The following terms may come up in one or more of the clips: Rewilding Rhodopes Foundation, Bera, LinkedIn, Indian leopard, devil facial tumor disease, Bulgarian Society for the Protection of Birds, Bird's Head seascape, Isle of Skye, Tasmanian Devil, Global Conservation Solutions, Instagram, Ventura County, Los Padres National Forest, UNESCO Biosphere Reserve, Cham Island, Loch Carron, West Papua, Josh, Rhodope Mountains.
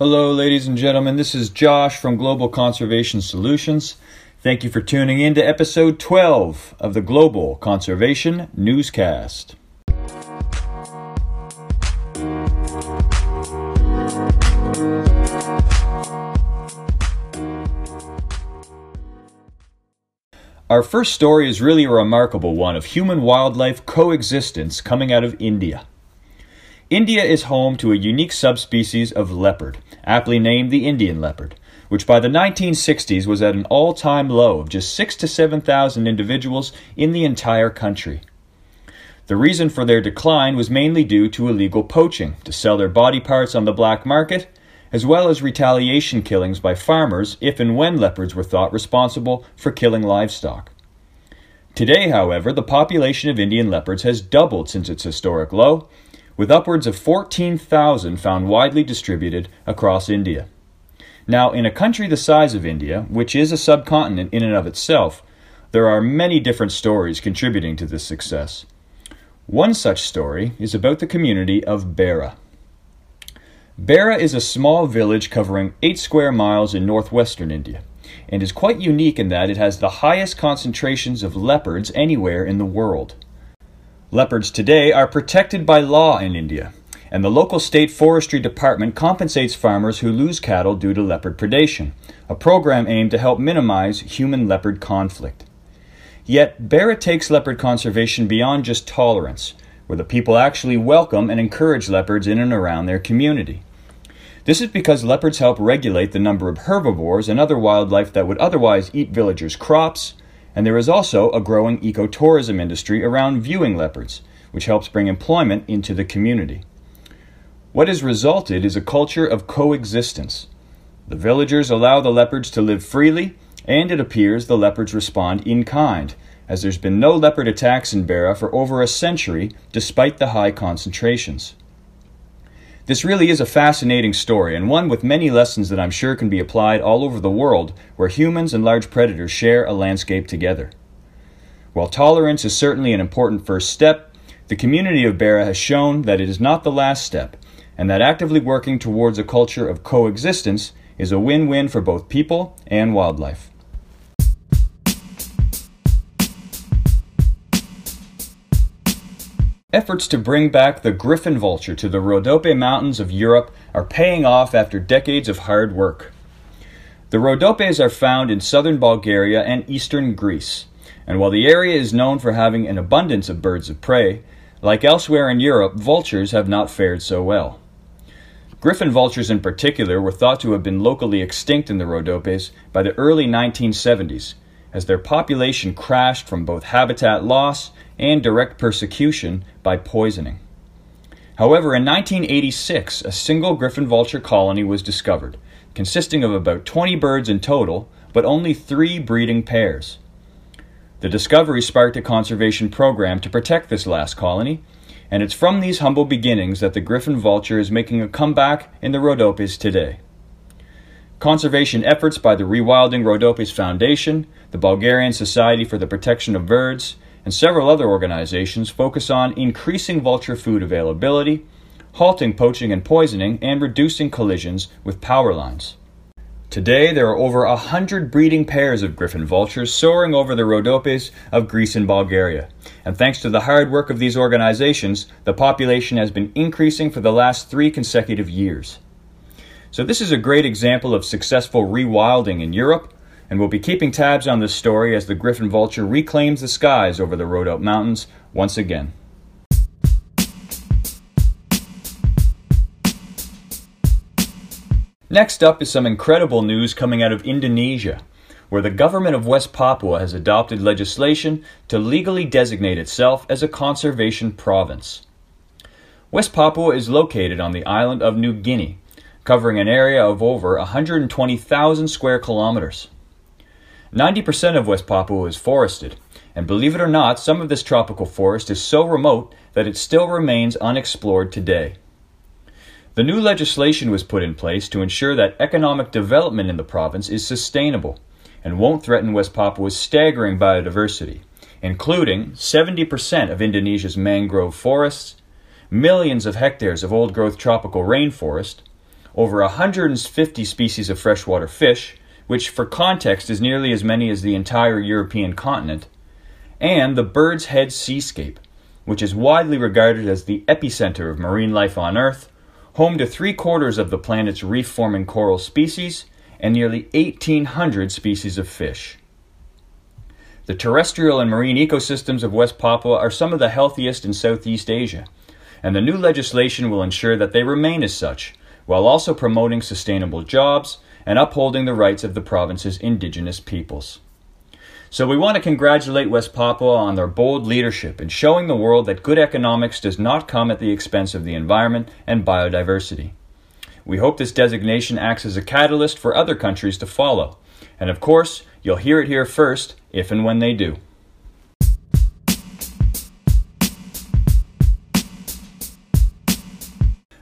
Hello, ladies and gentlemen. This is Josh from Global Conservation Solutions. Thank you for tuning in to episode 12 of the Global Conservation Newscast. Our first story is really a remarkable one of human-wildlife coexistence coming out of India. India is home to a unique subspecies of leopard, aptly named the Indian leopard, which by the 1960s was at an all-time low of just 6,000 to 7,000 individuals in the entire country. The reason for their decline was mainly due to illegal poaching to sell their body parts on the black market, as well as retaliation killings by farmers if and when leopards were thought responsible for killing livestock. Today, however, the population of Indian leopards has doubled since its historic low, with upwards of 14,000 found widely distributed across India. Now, in a country the size of India, which is a subcontinent in and of itself, there are many different stories contributing to this success. One such story is about the community of Bera. Bera is a small village covering 8 square miles in northwestern India, and is quite unique in that it has the highest concentrations of leopards anywhere in the world. Leopards today are protected by law in India, and the local state forestry department compensates farmers who lose cattle due to leopard predation, a program aimed to help minimize human-leopard conflict. Yet, Bera takes leopard conservation beyond just tolerance, where the people actually welcome and encourage leopards in and around their community. This is because leopards help regulate the number of herbivores and other wildlife that would otherwise eat villagers' crops, and there is also a growing ecotourism industry around viewing leopards, which helps bring employment into the community. What has resulted is a culture of coexistence. The villagers allow the leopards to live freely, and it appears the leopards respond in kind, as there's been no leopard attacks in Bera for over a century, despite the high concentrations. This really is a fascinating story, and one with many lessons that I'm sure can be applied all over the world, where humans and large predators share a landscape together. While tolerance is certainly an important first step, the community of Bera has shown that it is not the last step, and that actively working towards a culture of coexistence is a win-win for both people and wildlife. Efforts to bring back the griffon vulture to the Rhodope Mountains of Europe are paying off after decades of hard work. The Rhodopes are found in southern Bulgaria and eastern Greece, and while the area is known for having an abundance of birds of prey, like elsewhere in Europe, vultures have not fared so well. Griffon vultures in particular were thought to have been locally extinct in the Rhodopes by the early 1970s, as their population crashed from both habitat loss and direct persecution by poisoning. However, in 1986, a single griffon vulture colony was discovered, consisting of about 20 birds in total, but only 3 breeding pairs. The discovery sparked a conservation program to protect this last colony, and it's from these humble beginnings that the griffon vulture is making a comeback in the Rhodopes today. Conservation efforts by the Rewilding Rhodopes Foundation, the Bulgarian Society for the Protection of Birds, and several other organizations focus on increasing vulture food availability, halting poaching and poisoning, and reducing collisions with power lines. Today, there are over 100 breeding pairs of griffon vultures soaring over the Rhodopes of Greece and Bulgaria. And thanks to the hard work of these organizations, the population has been increasing for the last 3 consecutive years. So this is a great example of successful rewilding in Europe, and we'll be keeping tabs on this story as the griffon vulture reclaims the skies over the Rhodope Mountains once again. Next up is some incredible news coming out of Indonesia, where the government of West Papua has adopted legislation to legally designate itself as a conservation province. West Papua is located on the island of New Guinea, covering an area of over 120,000 square kilometers. 90% of West Papua is forested, and believe it or not, some of this tropical forest is so remote that it still remains unexplored today. The new legislation was put in place to ensure that economic development in the province is sustainable and won't threaten West Papua's staggering biodiversity, including 70% of Indonesia's mangrove forests, millions of hectares of old-growth tropical rainforest, over 150 species of freshwater fish, which for context is nearly as many as the entire European continent, and the Bird's Head seascape, which is widely regarded as the epicenter of marine life on Earth, home to 3/4 of the planet's reef-forming coral species and nearly 1,800 species of fish. The terrestrial and marine ecosystems of West Papua are some of the healthiest in Southeast Asia, and the new legislation will ensure that they remain as such, while also promoting sustainable jobs and upholding the rights of the province's indigenous peoples. So we want to congratulate West Papua on their bold leadership in showing the world that good economics does not come at the expense of the environment and biodiversity. We hope this designation acts as a catalyst for other countries to follow. And of course, you'll hear it here first, if and when they do.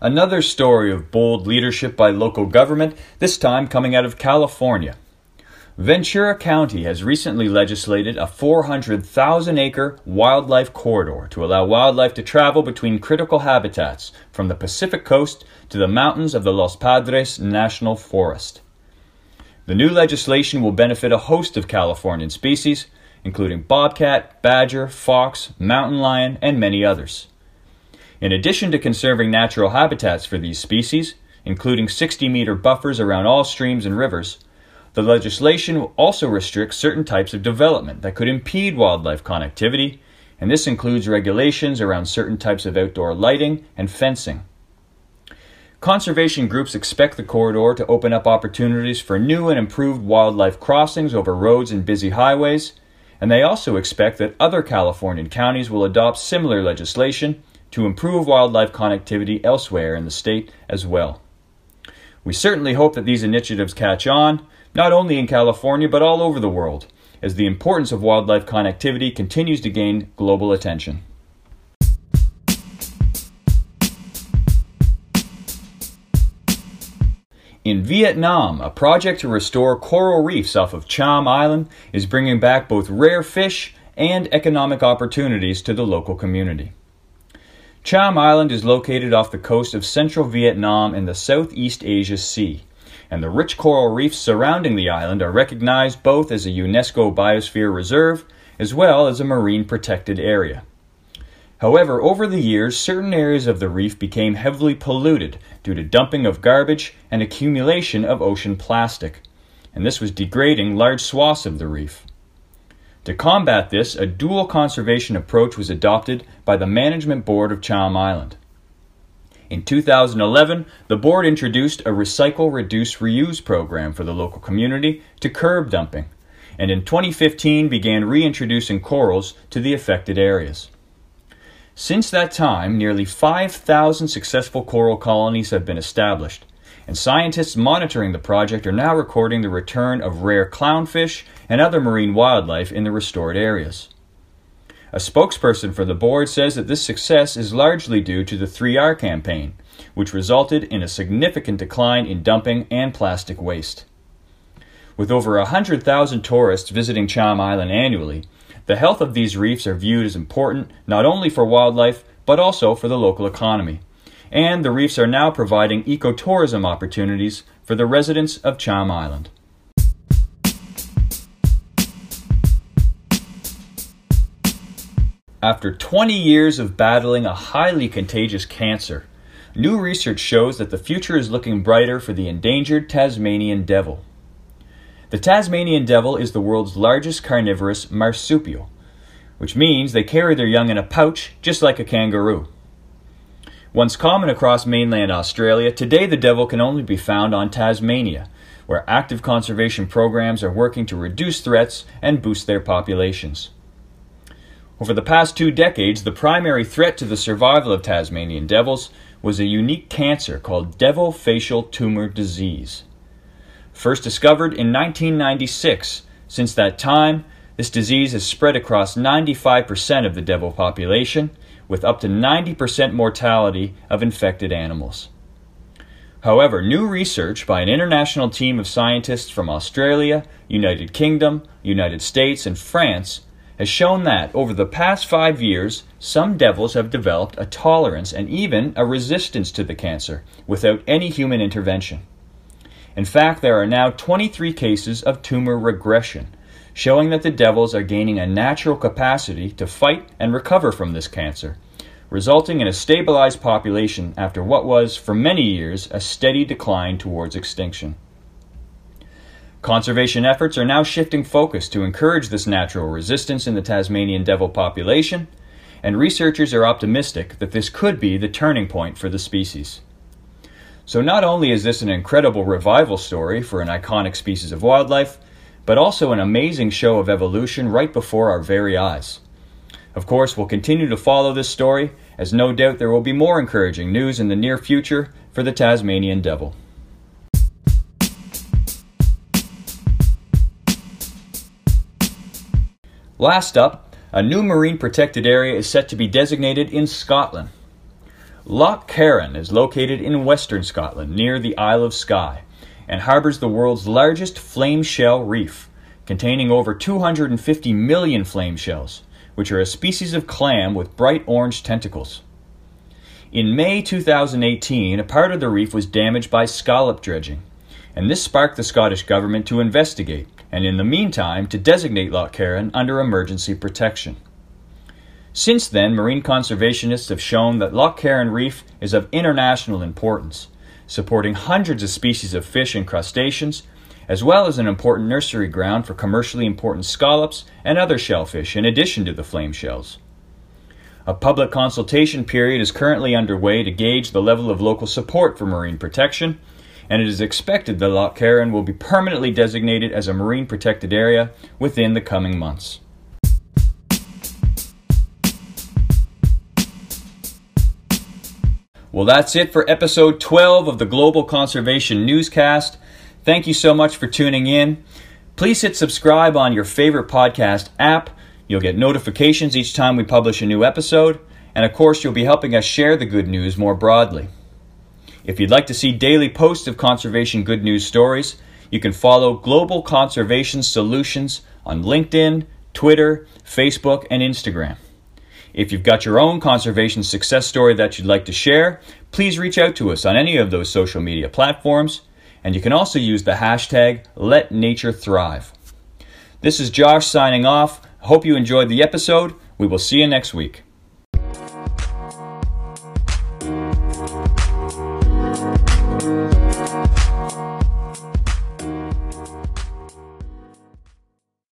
Another story of bold leadership by local government, this time coming out of California. Ventura County has recently legislated a 400,000-acre wildlife corridor to allow wildlife to travel between critical habitats from the Pacific coast to the mountains of the Los Padres National Forest. The new legislation will benefit a host of Californian species, including bobcat, badger, fox, mountain lion, and many others. In addition to conserving natural habitats for these species, including 60-meter buffers around all streams and rivers, the legislation also restricts certain types of development that could impede wildlife connectivity, and this includes regulations around certain types of outdoor lighting and fencing. Conservation groups expect the corridor to open up opportunities for new and improved wildlife crossings over roads and busy highways, and they also expect that other Californian counties will adopt similar legislation to improve wildlife connectivity elsewhere in the state as well. We certainly hope that these initiatives catch on, not only in California, but all over the world, as the importance of wildlife connectivity continues to gain global attention. In Vietnam, a project to restore coral reefs off of Cham Island is bringing back both rare fish and economic opportunities to the local community. Cham Island is located off the coast of central Vietnam in the Southeast Asia Sea, and the rich coral reefs surrounding the island are recognized both as a UNESCO Biosphere Reserve as well as a marine protected area. However, over the years, certain areas of the reef became heavily polluted due to dumping of garbage and accumulation of ocean plastic, and this was degrading large swaths of the reef. To combat this, a dual conservation approach was adopted by the Management Board of Cham Island. In 2011, the board introduced a Recycle, Reduce, Reuse program for the local community to curb dumping, and in 2015 began reintroducing corals to the affected areas. Since that time, nearly 5,000 successful coral colonies have been established, and scientists monitoring the project are now recording the return of rare clownfish and other marine wildlife in the restored areas. A spokesperson for the board says that this success is largely due to the 3R campaign, which resulted in a significant decline in dumping and plastic waste. With over 100,000 tourists visiting Cham Island annually, the health of these reefs are viewed as important not only for wildlife, but also for the local economy. And the reefs are now providing ecotourism opportunities for the residents of Cham Island. After 20 years of battling a highly contagious cancer, new research shows that the future is looking brighter for the endangered Tasmanian devil. The Tasmanian devil is the world's largest carnivorous marsupial, which means they carry their young in a pouch just like a kangaroo. Once common across mainland Australia, today the devil can only be found on Tasmania, where active conservation programs are working to reduce threats and boost their populations. Over the past 2 decades, the primary threat to the survival of Tasmanian devils was a unique cancer called devil facial tumor disease. First discovered in 1996, since that time, this disease has spread across 95% of the devil population, with up to 90% mortality of infected animals. However, new research by an international team of scientists from Australia, United Kingdom, United States, and France has shown that over the past 5 years, some devils have developed a tolerance and even a resistance to the cancer without any human intervention. In fact, there are now 23 cases of tumor regression, showing that the devils are gaining a natural capacity to fight and recover from this cancer, resulting in a stabilized population after what was, for many years, a steady decline towards extinction. Conservation efforts are now shifting focus to encourage this natural resistance in the Tasmanian devil population, and researchers are optimistic that this could be the turning point for the species. So not only is this an incredible revival story for an iconic species of wildlife, but also an amazing show of evolution right before our very eyes. Of course, we'll continue to follow this story, as no doubt there will be more encouraging news in the near future for the Tasmanian devil. Last up, a new marine protected area is set to be designated in Scotland. Loch Carron is located in western Scotland, near the Isle of Skye, and harbors the world's largest flame shell reef, containing over 250 million flame shells, which are a species of clam with bright orange tentacles. In May 2018, a part of the reef was damaged by scallop dredging, and this sparked the Scottish government to investigate, and in the meantime, to designate Loch Carron under emergency protection. Since then, marine conservationists have shown that Loch Carron Reef is of international importance, supporting hundreds of species of fish and crustaceans, as well as an important nursery ground for commercially important scallops and other shellfish, in addition to the flame shells. A public consultation period is currently underway to gauge the level of local support for marine protection, and it is expected that Loch Carron will be permanently designated as a marine protected area within the coming months. Well, that's it for episode 12 of the Global Conservation Newscast. Thank you so much for tuning in. Please hit subscribe on your favorite podcast app. You'll get notifications each time we publish a new episode, and of course, you'll be helping us share the good news more broadly. If you'd like to see daily posts of conservation good news stories, you can follow Global Conservation Solutions on LinkedIn, Twitter, Facebook, and Instagram. If you've got your own conservation success story that you'd like to share, please reach out to us on any of those social media platforms, and you can also use the hashtag #LetNatureThrive. This is Josh signing off. Hope you enjoyed the episode. We will see you next week.